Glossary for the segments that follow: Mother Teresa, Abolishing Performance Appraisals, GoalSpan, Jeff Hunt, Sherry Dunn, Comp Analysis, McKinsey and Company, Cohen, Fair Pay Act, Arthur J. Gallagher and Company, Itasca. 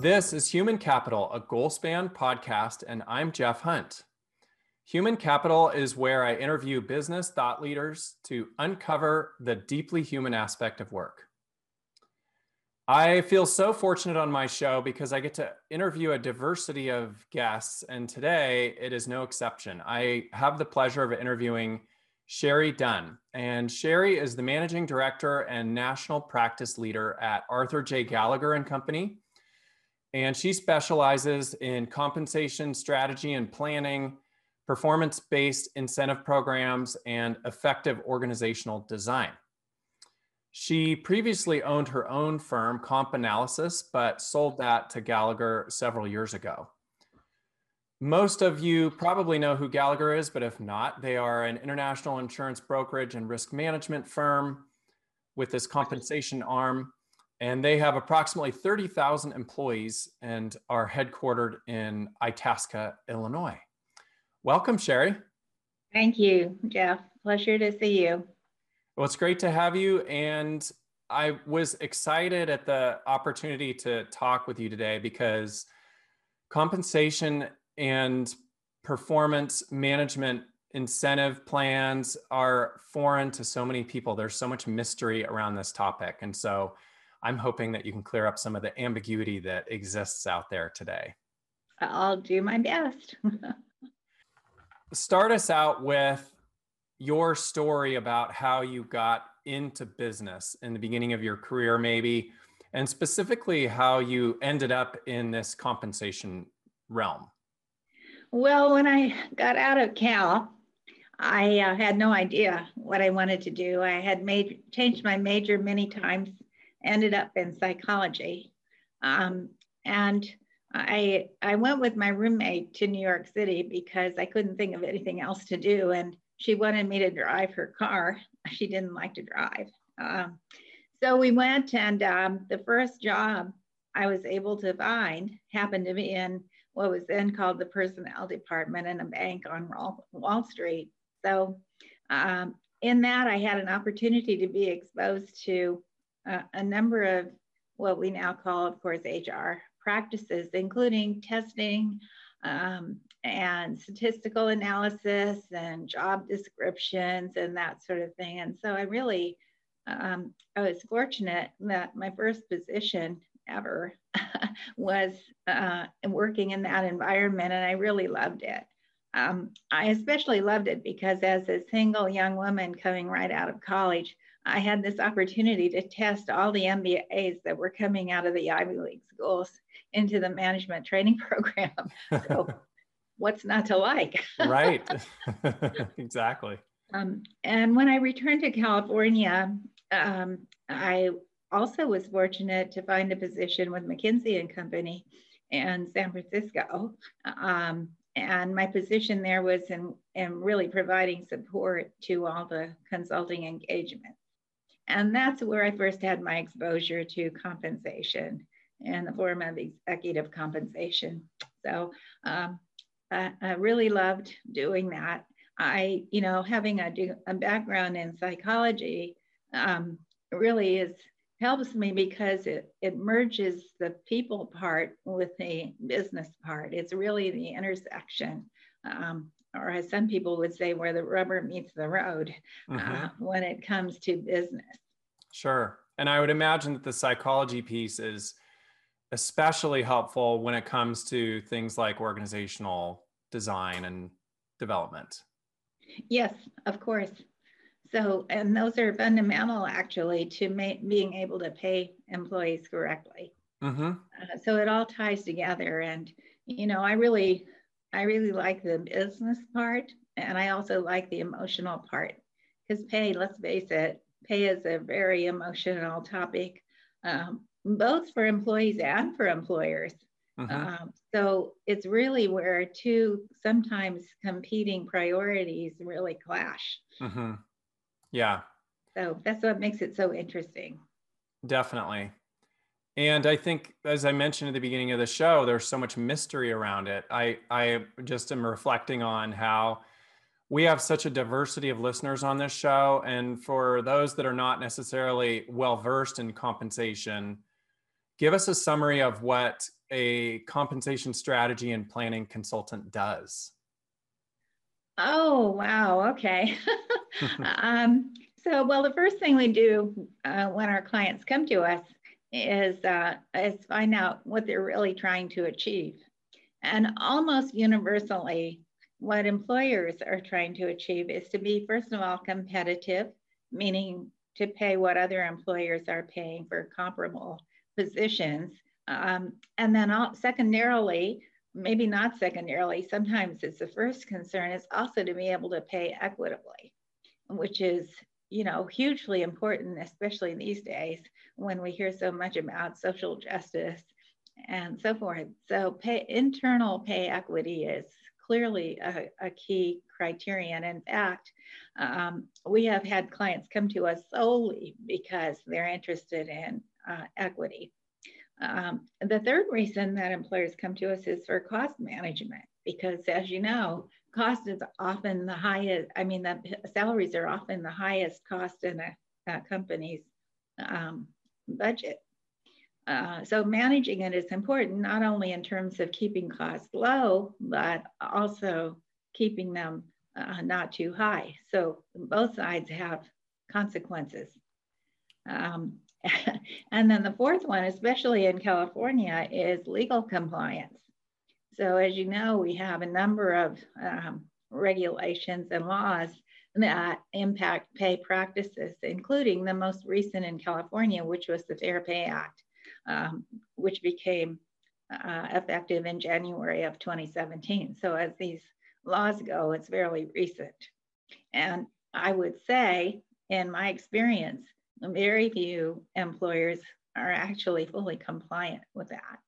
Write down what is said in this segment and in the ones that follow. This is Human Capital, a GoalSpan podcast, and I'm Jeff Hunt. Human Capital is where I interview business thought leaders to uncover the deeply human aspect of work. I feel so fortunate on my show because I get to interview a diversity of guests, and today it is no exception. I have the pleasure of interviewing Sherry Dunn, and Sherry is the Managing Director and National Practice Leader at Arthur J. Gallagher and Company, and she specializes in compensation strategy and planning, performance-based incentive programs, and effective organizational design. She previously owned her own firm, Comp Analysis, but sold that to Gallagher several years ago. Most of you probably know who Gallagher is, but if not, they are an international insurance brokerage and risk management firm with this compensation arm, and they have approximately 30,000 employees and are headquartered in Itasca, Illinois. Welcome, Sherry. Thank you, Jeff. Pleasure to see you. Well, it's great to have you, and I was excited at the opportunity to talk with you today because compensation and performance management incentive plans are foreign to so many people. There's so much mystery around this topic, and so I'm hoping that you can clear up some of the ambiguity that exists out there today. I'll do my best. Start us out with your story about how you got into business in the beginning of your career, maybe, and specifically how you ended up in this compensation realm. Well, when I got out of Cal, I had no idea what I wanted to do. I had changed my major many times, ended up in psychology. And I went with my roommate to New York City because I couldn't think of anything else to do. And she wanted me to drive her car. She didn't like to drive. So we went, and the first job I was able to find happened to be in what was then called the personnel department in a bank on Wall Street. So in that, I had an opportunity to be exposed to a number of what we now call, of course, HR practices, including testing, and statistical analysis and job descriptions and that sort of thing. And so I really, I was fortunate that my first position ever was working in that environment, and I really loved it. I especially loved it because as a single young woman coming right out of college, I had this opportunity to test all the MBAs that were coming out of the Ivy League schools into the management training program. So what's not to like? Right. Exactly. And when I returned to California, I also was fortunate to find a position with McKinsey and Company in San Francisco. And my position there was in really providing support to all the consulting engagements. And that's where I first had my exposure to compensation in the form of executive compensation. So I really loved doing that. Having a background in psychology really helps me because it merges the people part with the business part. It's really the intersection, or as some people would say, where the rubber meets the road when it comes to business. Sure. And I would imagine that the psychology piece is especially helpful when it comes to things like organizational design and development. Yes, of course. So, and those are fundamental actually to being able to pay employees correctly. So it all ties together, and I really like the business part, and I also like the emotional part because pay, let's face it, pay is a very emotional topic. Both for employees and for employers. So it's really where two sometimes competing priorities really clash. Yeah. So that's what makes it so interesting. Definitely. And I think, as I mentioned at the beginning of the show, there's so much mystery around it. I just am reflecting on how we have such a diversity of listeners on this show. And for those that are not necessarily well-versed in compensation, give us a summary of what a compensation strategy and planning consultant does. Oh, wow. Okay. So, the first thing we do when our clients come to us is find out what they're really trying to achieve. And almost universally, what employers are trying to achieve is to be, first of all, competitive, meaning to pay what other employers are paying for comparable positions. And then secondarily, maybe not secondarily, sometimes it's the first concern, is also to be able to pay equitably, which is, you know, hugely important, especially these days when we hear so much about social justice and so forth. So internal pay equity is clearly a key criterion. In fact, we have had clients come to us solely because they're interested in equity. The third reason that employers come to us is for cost management, because as you know, cost is often the highest, I mean, the salaries are often the highest cost in a company's budget. So managing it is important, not only in terms of keeping costs low, but also keeping them not too high. So both sides have consequences. And then the fourth one, especially in California, is legal compliance. So as you know, we have a number of regulations and laws that impact pay practices, including the most recent in California, which was the Fair Pay Act. Which became effective in January of 2017. So as these laws go, it's fairly recent. And I would say, in my experience, very few employers are actually fully compliant with that.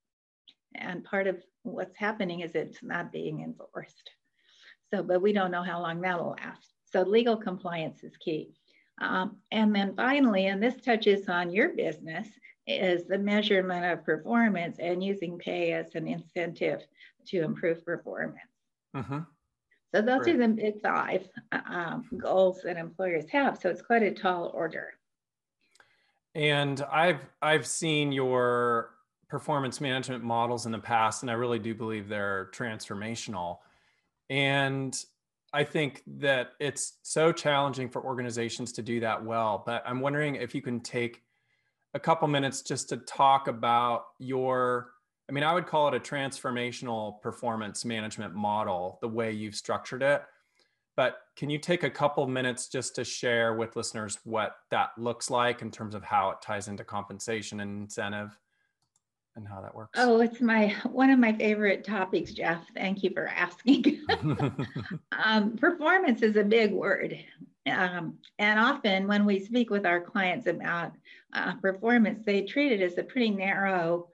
And part of what's happening is it's not being enforced. So, but we don't know how long that'll last. So legal compliance is key. And then finally, and this touches on your business, is the measurement of performance and using pay as an incentive to improve performance. So those are the big five goals that employers have. So it's quite a tall order. And I've seen your performance management models in the past, and I really do believe they're transformational. And I think that it's so challenging for organizations to do that well, but I'm wondering if you can take a couple minutes just to talk about your, I mean, I would call it a transformational performance management model, the way you've structured it. But can you take a couple minutes just to share with listeners what that looks like in terms of how it ties into compensation and incentive and how that works? Oh, it's one of my favorite topics, Jeff. Thank you for asking. Performance is a big word. And often when we speak with our clients about performance, they treat it as a pretty narrow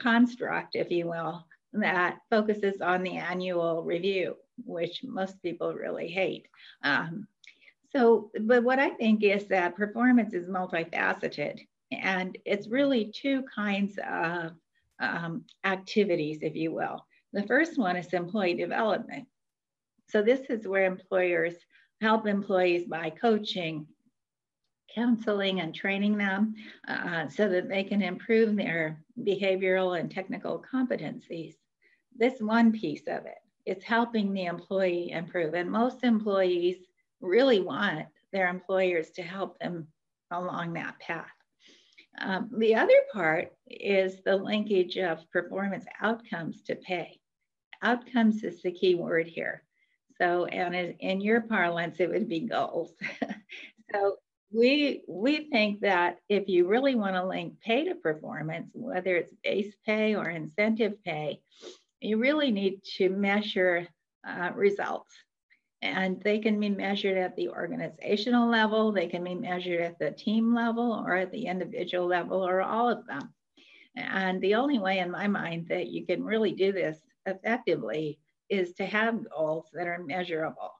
construct, if you will, that focuses on the annual review, which most people really hate. But what I think is that performance is multifaceted, and it's really two kinds of activities, if you will. The first one is employee development. So this is where employers help employees by coaching, counseling, and training them so that they can improve their behavioral and technical competencies. This one piece of it, it's helping the employee improve. And most employees really want their employers to help them along that path. The other part is the linkage of performance outcomes to pay. Outcomes is the key word here. So, and in your parlance, it would be goals. So we think that if you really want to link pay to performance, whether it's base pay or incentive pay, you really need to measure results. And they can be measured at the organizational level, they can be measured at the team level or at the individual level or all of them. And the only way in my mind that you can really do this effectively is to have goals that are measurable,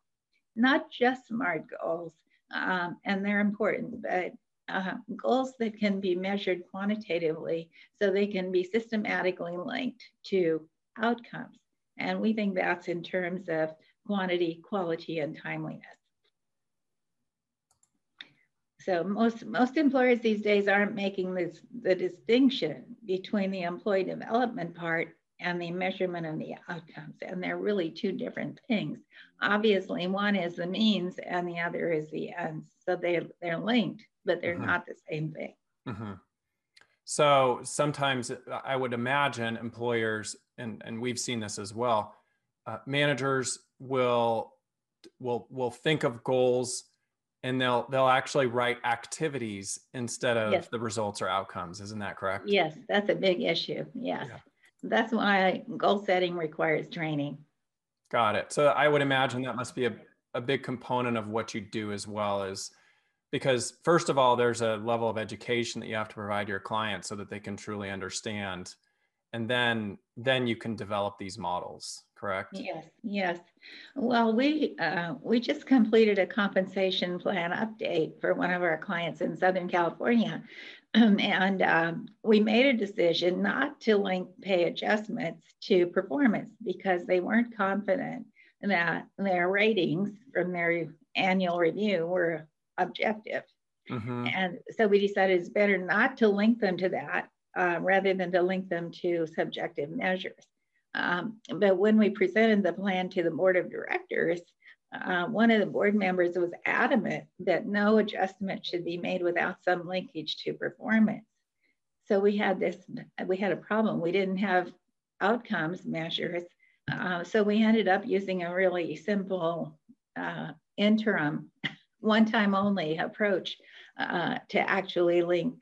not just SMART goals, and they're important, but goals that can be measured quantitatively so they can be systematically linked to outcomes. And we think that's in terms of quantity, quality, and timeliness. So most employers these days aren't making the distinction between the employee development part and the measurement of the outcomes. And they're really two different things. Obviously, one is the means and the other is the ends. So they're linked, but they're not the same thing. So sometimes I would imagine employers, and we've seen this as well, managers will think of goals and they'll actually write activities instead of the results or outcomes. Isn't that correct? Yes, that's a big issue. Yes. Yeah. That's why goal setting requires training. Got it. So I would imagine that must be a big component of what you do as well, is because first of all, there's a level of education that you have to provide your clients so that they can truly understand. And then you can develop these models, correct? Yes, yes. Well, we just completed a compensation plan update for one of our clients in Southern California. And we made a decision not to link pay adjustments to performance because they weren't confident that their ratings from their annual review were objective. And so we decided it's better not to link them to that rather than to link them to subjective measures. But when we presented the plan to the board of directors, one of the board members was adamant that no adjustment should be made without some linkage to performance. So we had a problem. We didn't have outcomes measures. So we ended up using a really simple interim, one-time only approach to actually link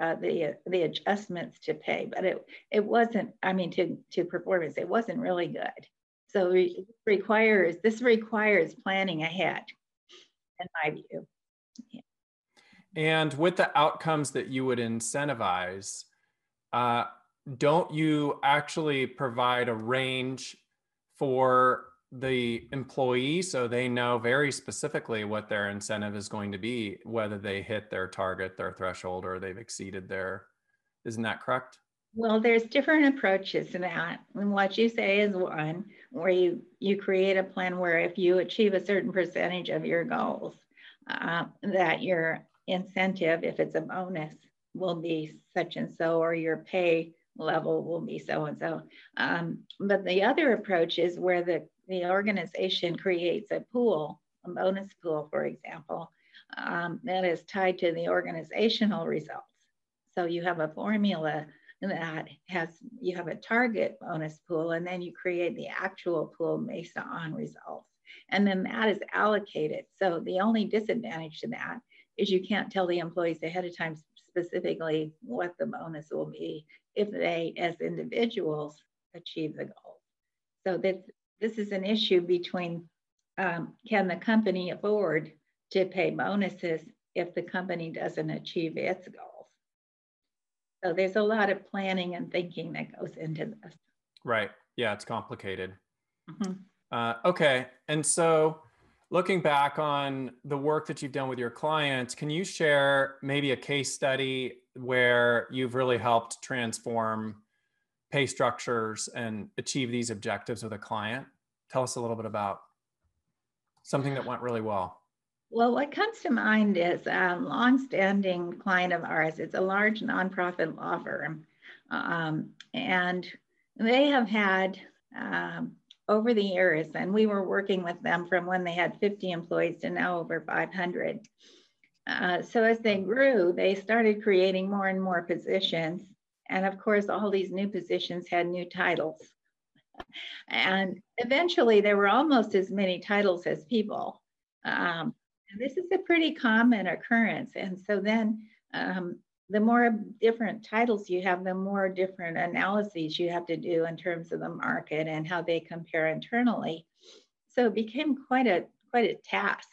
the adjustments to pay. But it wasn't, I mean, to performance, it wasn't really good. So it requires planning ahead, in my view. Yeah. And with the outcomes that you would incentivize, don't you actually provide a range for the employee so they know very specifically what their incentive is going to be, whether they hit their target, their threshold, or they've exceeded their, isn't that correct? Well, there's different approaches to that. And what you say is one where you create a plan where if you achieve a certain percentage of your goals, that your incentive, if it's a bonus, will be such and so, or your pay level will be so and so. But the other approach is where the organization creates a pool, a bonus pool, for example, that is tied to the organizational results. So you have a formula that you have a target bonus pool, and then you create the actual pool based on results. And then that is allocated. So the only disadvantage to that is you can't tell the employees ahead of time specifically what the bonus will be if they, as individuals, achieve the goal. So this is an issue between can the company afford to pay bonuses if the company doesn't achieve its goal? So there's a lot of planning and thinking that goes into this. Right. Yeah, it's complicated. Okay. And so looking back on the work that you've done with your clients, can you share maybe a case study where you've really helped transform pay structures and achieve these objectives with a client? Tell us a little bit about something that went really well. Well, what comes to mind is a longstanding client of ours. It's a large nonprofit law firm. And they have had, over the years, and we were working with them from when they had 50 employees to now over 500. So as they grew, they started creating more and more positions. And of course, all these new positions had new titles. And eventually, there were almost as many titles as people. This is a pretty common occurrence. And so then the more different titles you have, the more different analyses you have to do in terms of the market and how they compare internally. So it became quite a task.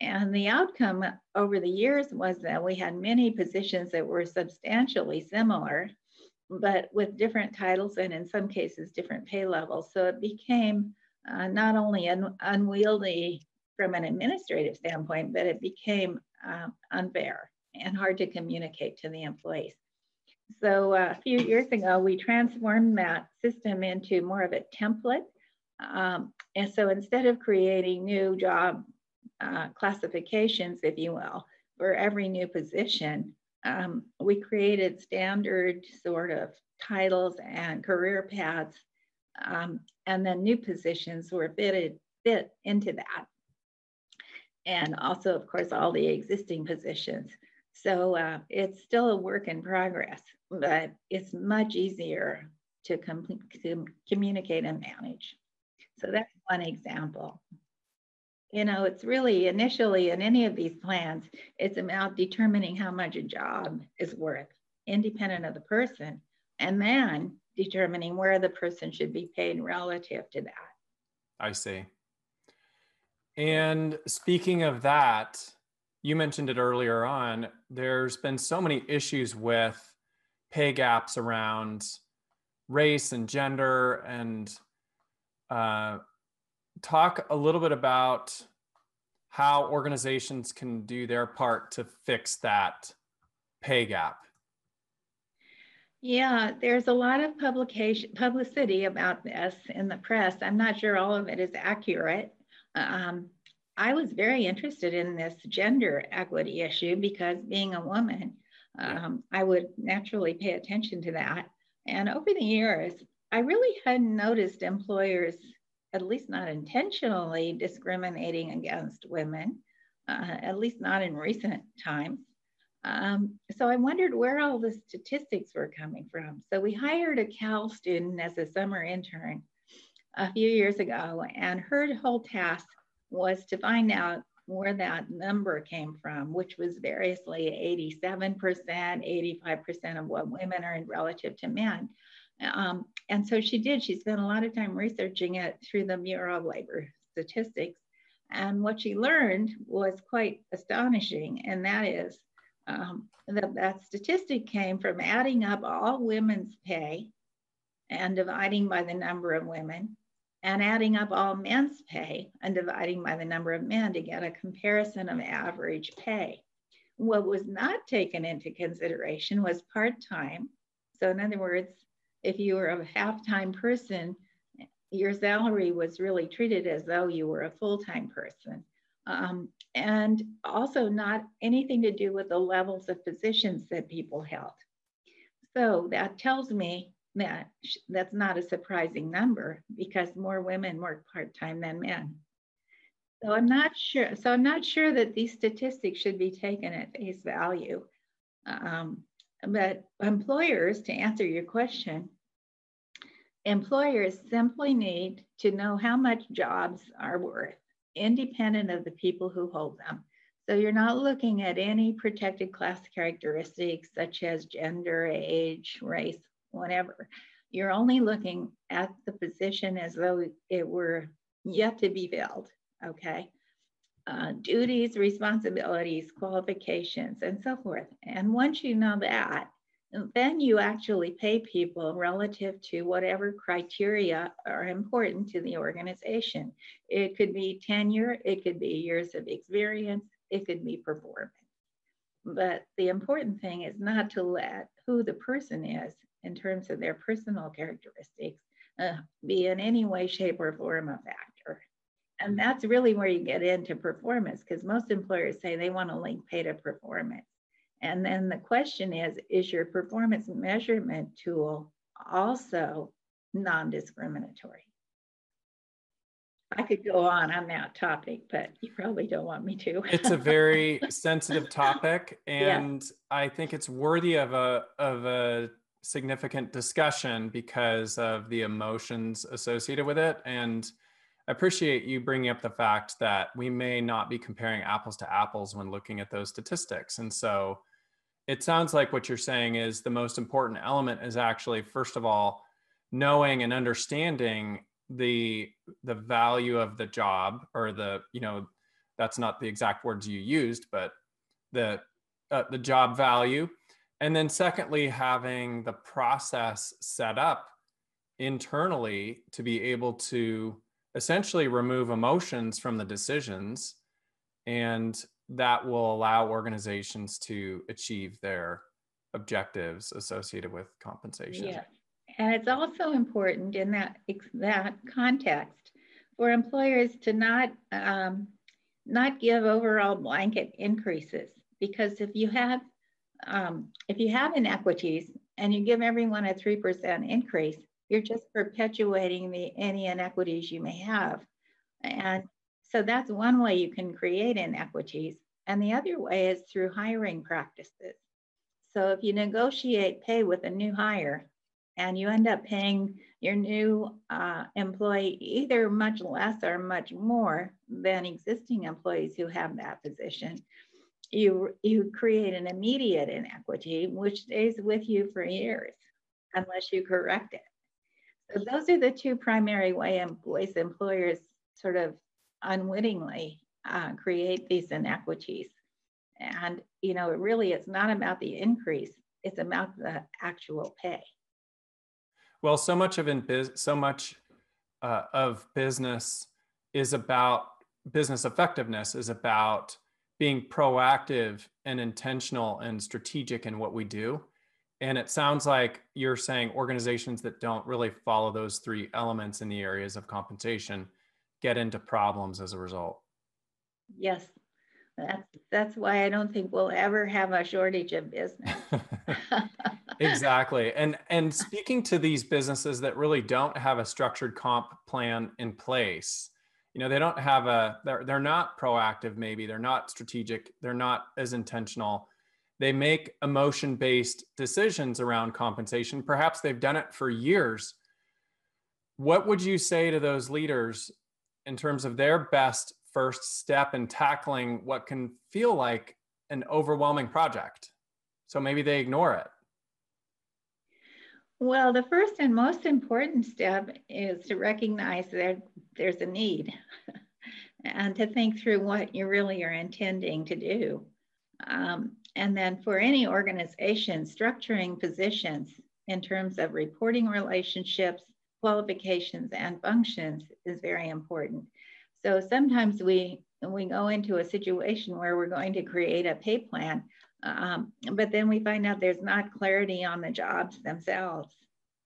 And the outcome over the years was that we had many positions that were substantially similar, but with different titles and in some cases different pay levels. So it became not only an unwieldy from an administrative standpoint, but it became unfair and hard to communicate to the employees. So a few years ago, we transformed that system into more of a template. And so instead of creating new job classifications, if you will, for every new position, we created standard sort of titles and career paths, and then new positions were fit into that. And also, of course, all the existing positions. So it's still a work in progress, but it's much easier to communicate and manage. So that's one example. You know, it's really initially in any of these plans, it's about determining how much a job is worth, independent of the person, and then determining where the person should be paid relative to that. I see. And speaking of that, you mentioned it earlier on, there's been so many issues with pay gaps around race and gender, and talk a little bit about how organizations can do their part to fix that pay gap. Yeah, there's a lot of publicity about this in the press. I'm not sure all of it is accurate. I was very interested in this gender equity issue because being a woman, I would naturally pay attention to that. And over the years, I really hadn't noticed employers, at least not intentionally, discriminating against women, at least not in recent times. So I wondered where all the statistics were coming from. So we hired a Cal student as a summer intern a few years ago, and her whole task was to find out where that number came from, which was variously 87%, 85% of what women earned relative to men. And so she did, she spent a lot of time researching it through the Bureau of Labor Statistics. And what she learned was quite astonishing. And that is that statistic came from adding up all women's pay and dividing by the number of women, and adding up all men's pay and dividing by the number of men to get a comparison of average pay. What was not taken into consideration was part-time. So in other words, if you were a half-time person, your salary was really treated as though you were a full-time person. And also not anything to do with the levels of positions that people held. So that tells me that that's not a surprising number because more women work part-time than men. So I'm not sure that these statistics should be taken at face value. But employers, to answer your question, employers simply need to know how much jobs are worth, independent of the people who hold them. So you're not looking at any protected class characteristics such as gender, age, race, whatever. You're only looking at the position as though it were yet to be filled, okay? Duties, responsibilities, qualifications, and so forth. And once you know that, then you actually pay people relative to whatever criteria are important to the organization. It could be tenure, it could be years of experience, it could be performance. But the important thing is not to let who the person is in terms of their personal characteristics be in any way, shape, or form a factor. And that's really where you get into performance, because most employers say they want to link pay to performance. And then the question is your performance measurement tool also non-discriminatory? I could go on that topic, but you probably don't want me to. It's a very sensitive topic, and yeah. I think it's worthy of a significant discussion because of the emotions associated with it. And I appreciate you bringing up the fact that we may not be comparing apples to apples when looking at those statistics. And so it sounds like what you're saying is the most important element is actually, first of all, knowing and understanding the value of the job, or the, you know, that's not the exact words you used, but the job value. And then secondly, having the process set up internally to be able to essentially remove emotions from the decisions, and that will allow organizations to achieve their objectives associated with compensation. Yeah. And it's also important in that context for employers to not give overall blanket increases. because if you have inequities and you give everyone a 3% increase, you're just perpetuating any inequities you may have. And so that's one way you can create inequities. And the other way is through hiring practices. So if you negotiate pay with a new hire and you end up paying your new employee either much less or much more than existing employees who have that position, you create an immediate inequity, which stays with you for years unless you correct it. So those are the two primary ways employers sort of unwittingly create these inequities. And, you know, it's not about the increase, it's about the actual pay. Well, so much of business is about business effectiveness, is about being proactive and intentional and strategic in what we do. And it sounds like you're saying organizations that don't really follow those three elements in the areas of compensation get into problems as a result. Yes, that's why I don't think we'll ever have a shortage of business. Exactly. And speaking to these businesses that really don't have a structured comp plan in place, you know, they don't have they're not proactive, maybe they're not strategic, they're not as intentional. They make emotion-based decisions around compensation. Perhaps they've done it for years. What would you say to those leaders in terms of their best first step in tackling what can feel like an overwhelming project? So maybe they ignore it. Well, the first and most important step is to recognize that there's a need and to think through what you really are intending to do. And then for any organization, structuring positions in terms of reporting relationships, qualifications, and functions is very important. So sometimes we go into a situation where we're going to create a pay plan, but then we find out there's not clarity on the jobs themselves.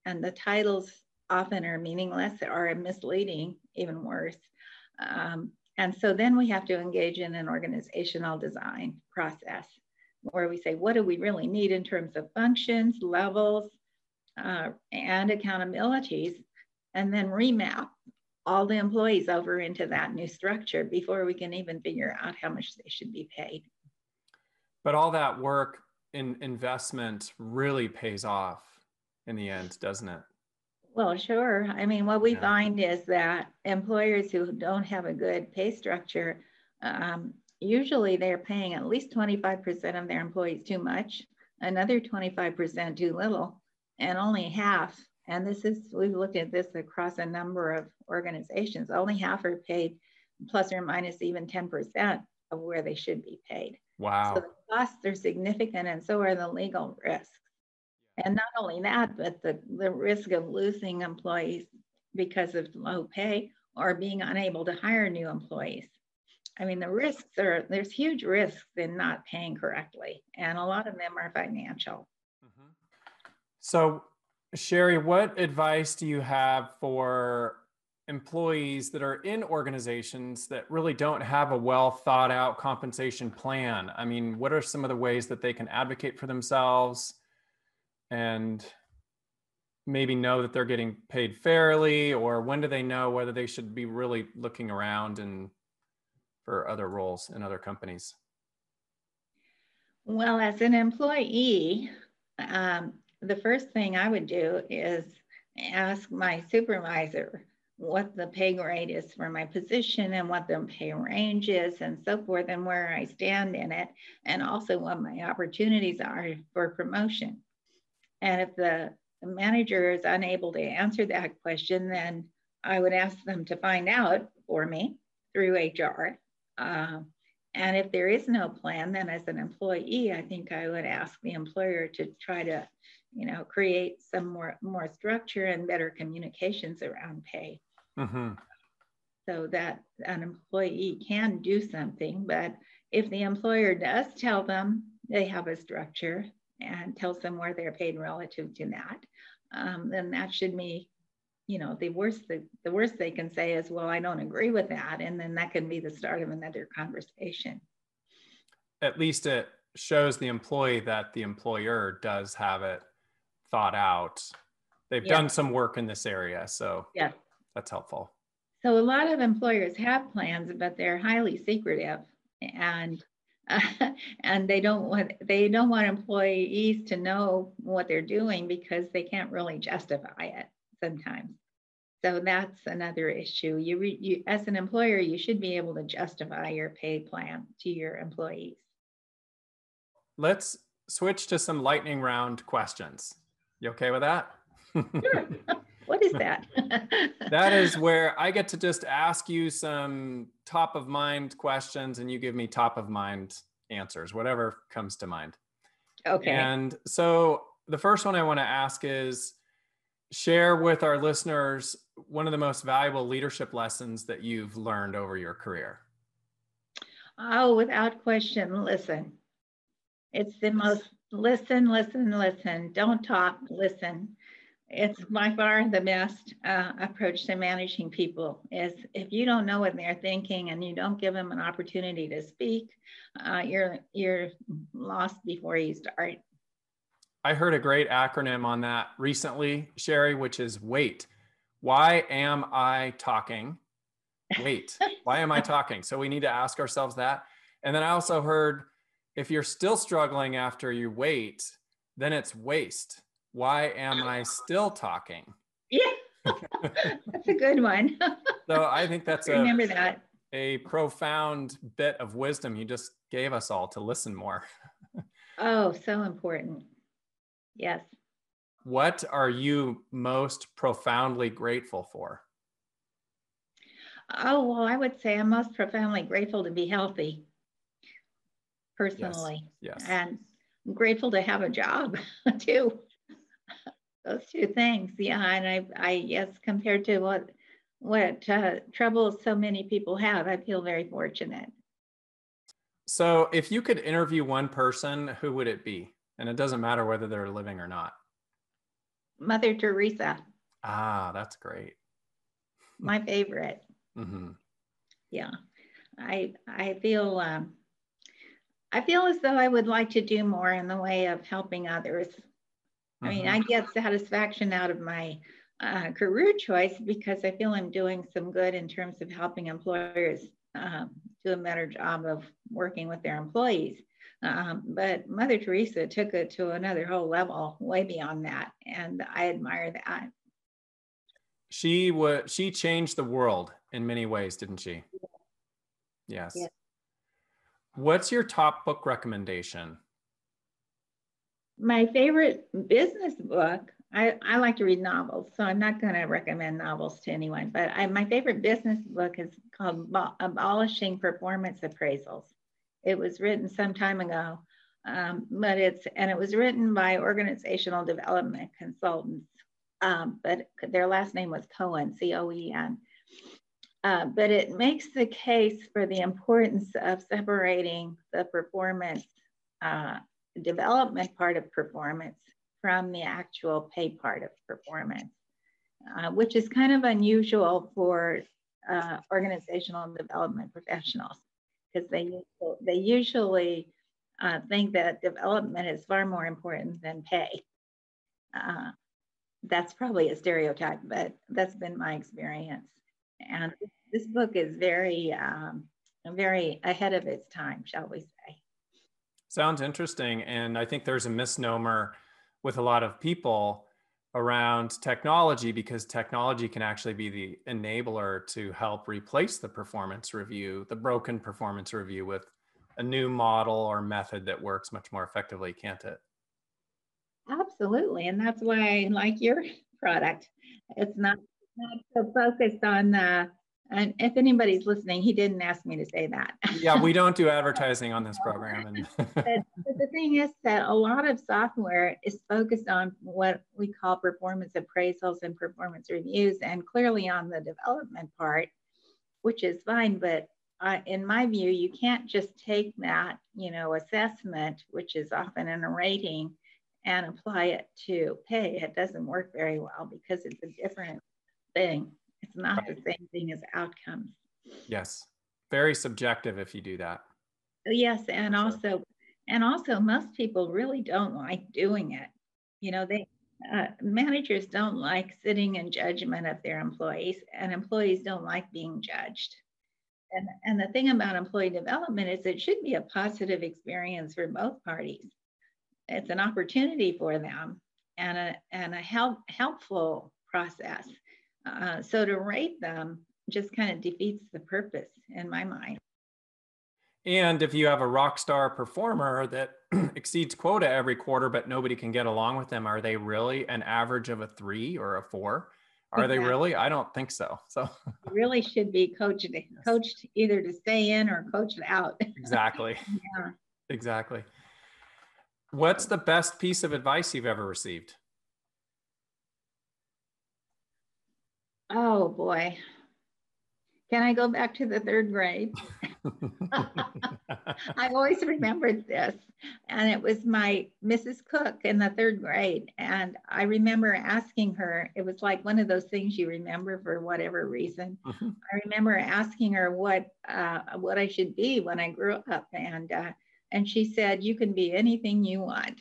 And the titles often are meaningless or misleading, even worse. And so then we have to engage in an organizational design process, where we say, what do we really need in terms of functions, levels, and accountabilities, and then remap all the employees over into that new structure before we can even figure out how much they should be paid. But all that work and investment really pays off in the end, doesn't it? Well, sure. I mean, what we find is that employers who don't have a good pay structure, usually they're paying at least 25% of their employees too much, another 25% too little, and only half, and this is, we've looked at this across a number of organizations, only half are paid plus or minus even 10% of where they should be paid. Wow. So the costs are significant, and so are the legal risks. And not only that, but the risk of losing employees because of low pay or being unable to hire new employees. I mean, there's huge risks in not paying correctly, and a lot of them are financial. Mm-hmm. So, Sherry, what advice do you have for employees that are in organizations that really don't have a well thought out compensation plan? I mean, what are some of the ways that they can advocate for themselves and maybe know that they're getting paid fairly, or when do they know whether they should be really looking around and for other roles in other companies? Well, as an employee, the first thing I would do is ask my supervisor what the pay grade is for my position and what the pay range is and so forth, and where I stand in it, and also what my opportunities are for promotion. And if the manager is unable to answer that question, then I would ask them to find out for me through HR. And if there is no plan, then as an employee, I think I would ask the employer to try to, create some more structure and better communications around pay. Mm-hmm. So that an employee can do something, but if the employer does tell them they have a structure and tells them where they're paid relative to that, then that should be, the worst they can say is, well, I don't agree with that. And then that can be the start of another conversation. At least shows the employee that the employer does have it thought out. They've done some work in this area, so that's helpful. So a lot of employers have plans, but they're highly secretive, and they don't want employees to know what they're doing because they can't really justify it sometimes. So that's another issue. You as an employer, you should be able to justify your pay plan to your employees. Let's switch to some lightning round questions. You okay with that? Sure. What is that? That is where I get to just ask you some top of mind questions and you give me top of mind answers, whatever comes to mind. Okay. And so the first one I want to ask is, share with our listeners one of the most valuable leadership lessons that you've learned over your career. Oh, without question, listen. It's the most listen. Don't talk, listen. It's by far the best approach to managing people is if you don't know what they're thinking and you don't give them an opportunity to speak, you're lost before you start. I heard a great acronym on that recently, Sherry, which is WAIT. Why am I talking? WAIT. Why am I talking? So we need to ask ourselves that. And then I also heard if you're still struggling after you wait, then it's waste. Why am I still talking? Yeah, that's a good one. So I think that's a profound bit of wisdom you just gave us all to listen more. Oh, so important. Yes. What are you most profoundly grateful for? Oh, well, I would say I'm most profoundly grateful to be healthy personally. Yes. And I'm grateful to have a job too. Those two things, yeah, and I yes, compared to what troubles so many people have, I feel very fortunate. So if you could interview one person, who would it be? And it doesn't matter whether they're living or not. Mother Teresa. Ah, that's great. My favorite. Mm-hmm. Yeah, I feel as though I would like to do more in the way of helping others. I mean, I get satisfaction out of my career choice because I feel I'm doing some good in terms of helping employers do a better job of working with their employees. But Mother Teresa took it to another whole level, way beyond that. And I admire that. She changed the world in many ways, didn't she? Yes. Yes. What's your top book recommendation? My favorite business book, I like to read novels, so I'm not going to recommend novels to anyone, but my favorite business book is called Abolishing Performance Appraisals. It was written some time ago, but it was written by organizational development consultants, but their last name was Cohen, C-O-E-N. But it makes the case for the importance of separating the performance development part of performance from the actual pay part of performance, which is kind of unusual for organizational development professionals because they usually think that development is far more important than pay. That's probably a stereotype, but that's been my experience. And this book is very, very ahead of its time, shall we say. Sounds interesting. And I think there's a misnomer with a lot of people around technology because technology can actually be the enabler to help replace the performance review, the broken performance review with a new model or method that works much more effectively, can't it? Absolutely. And that's why I like your product. It's not so focused on and if anybody's listening, he didn't ask me to say that. Yeah, we don't do advertising on this program. But the thing is that a lot of software is focused on what we call performance appraisals and performance reviews, and clearly on the development part, which is fine. But in my view, you can't just take that, assessment, which is often in a rating, and apply it to pay. It doesn't work very well because it's a different thing. It's not the same thing as outcomes. Yes. Very subjective if you do that. Yes. And also, And also, most people really don't like doing it. You know, they managers don't like sitting in judgment of their employees, and employees don't like being judged. And the thing about employee development is it should be a positive experience for both parties. It's an opportunity for them and a helpful process. So to rate them just kind of defeats the purpose in my mind. And if you have a rock star performer that exceeds quota every quarter, but nobody can get along with them, are they really an average of a 3 or a 4? Are exactly. They really? I don't think so. So you really should be coached either to stay in or coached out. Exactly. Yeah. Exactly. What's the best piece of advice you've ever received? Oh boy. Can I go back to the 3rd grade? I've always remembered this. And it was my Mrs. Cook in the 3rd grade. And I remember asking her, it was like one of those things you remember for whatever reason. Mm-hmm. I remember asking her what I should be when I grew up. And she said, you can be anything you want.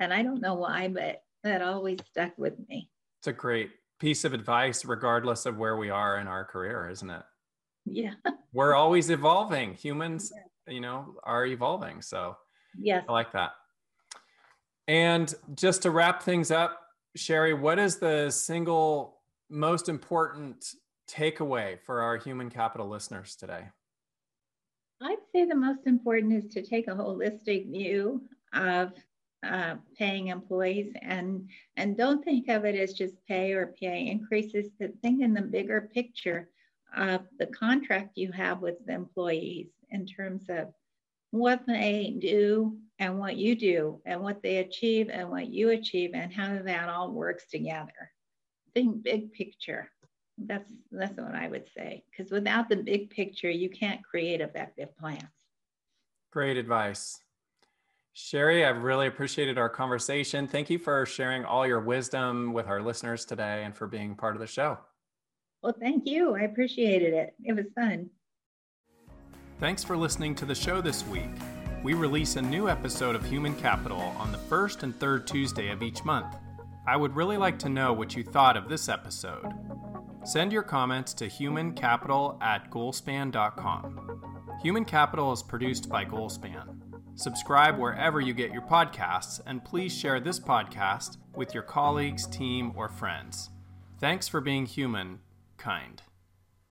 And I don't know why, but that always stuck with me. It's a great piece of advice, regardless of where we are in our career, isn't it? Yeah. We're always evolving. Humans, you know, are evolving. So yes, I like that. And just to wrap things up, Sherry, what is the single most important takeaway for our human capital listeners today? I'd say the most important is to take a holistic view of paying employees and don't think of it as just pay or pay increases, but think in the bigger picture of the contract you have with the employees in terms of what they do and what you do and what they achieve and what you achieve and how that all works together. Think big picture. That's what I would say, because without the big picture, you can't create effective plans. Great advice. Sherry, I've really appreciated our conversation. Thank you for sharing all your wisdom with our listeners today and for being part of the show. Well, thank you. I appreciated it. It was fun. Thanks for listening to the show this week. We release a new episode of Human Capital on the 1st and 3rd Tuesday of each month. I would really like to know what you thought of this episode. Send your comments to humancapital@goalspan.com. Human Capital is produced by GoalSpan. Subscribe wherever you get your podcasts, and please share this podcast with your colleagues, team, or friends. Thanks for being human, kind.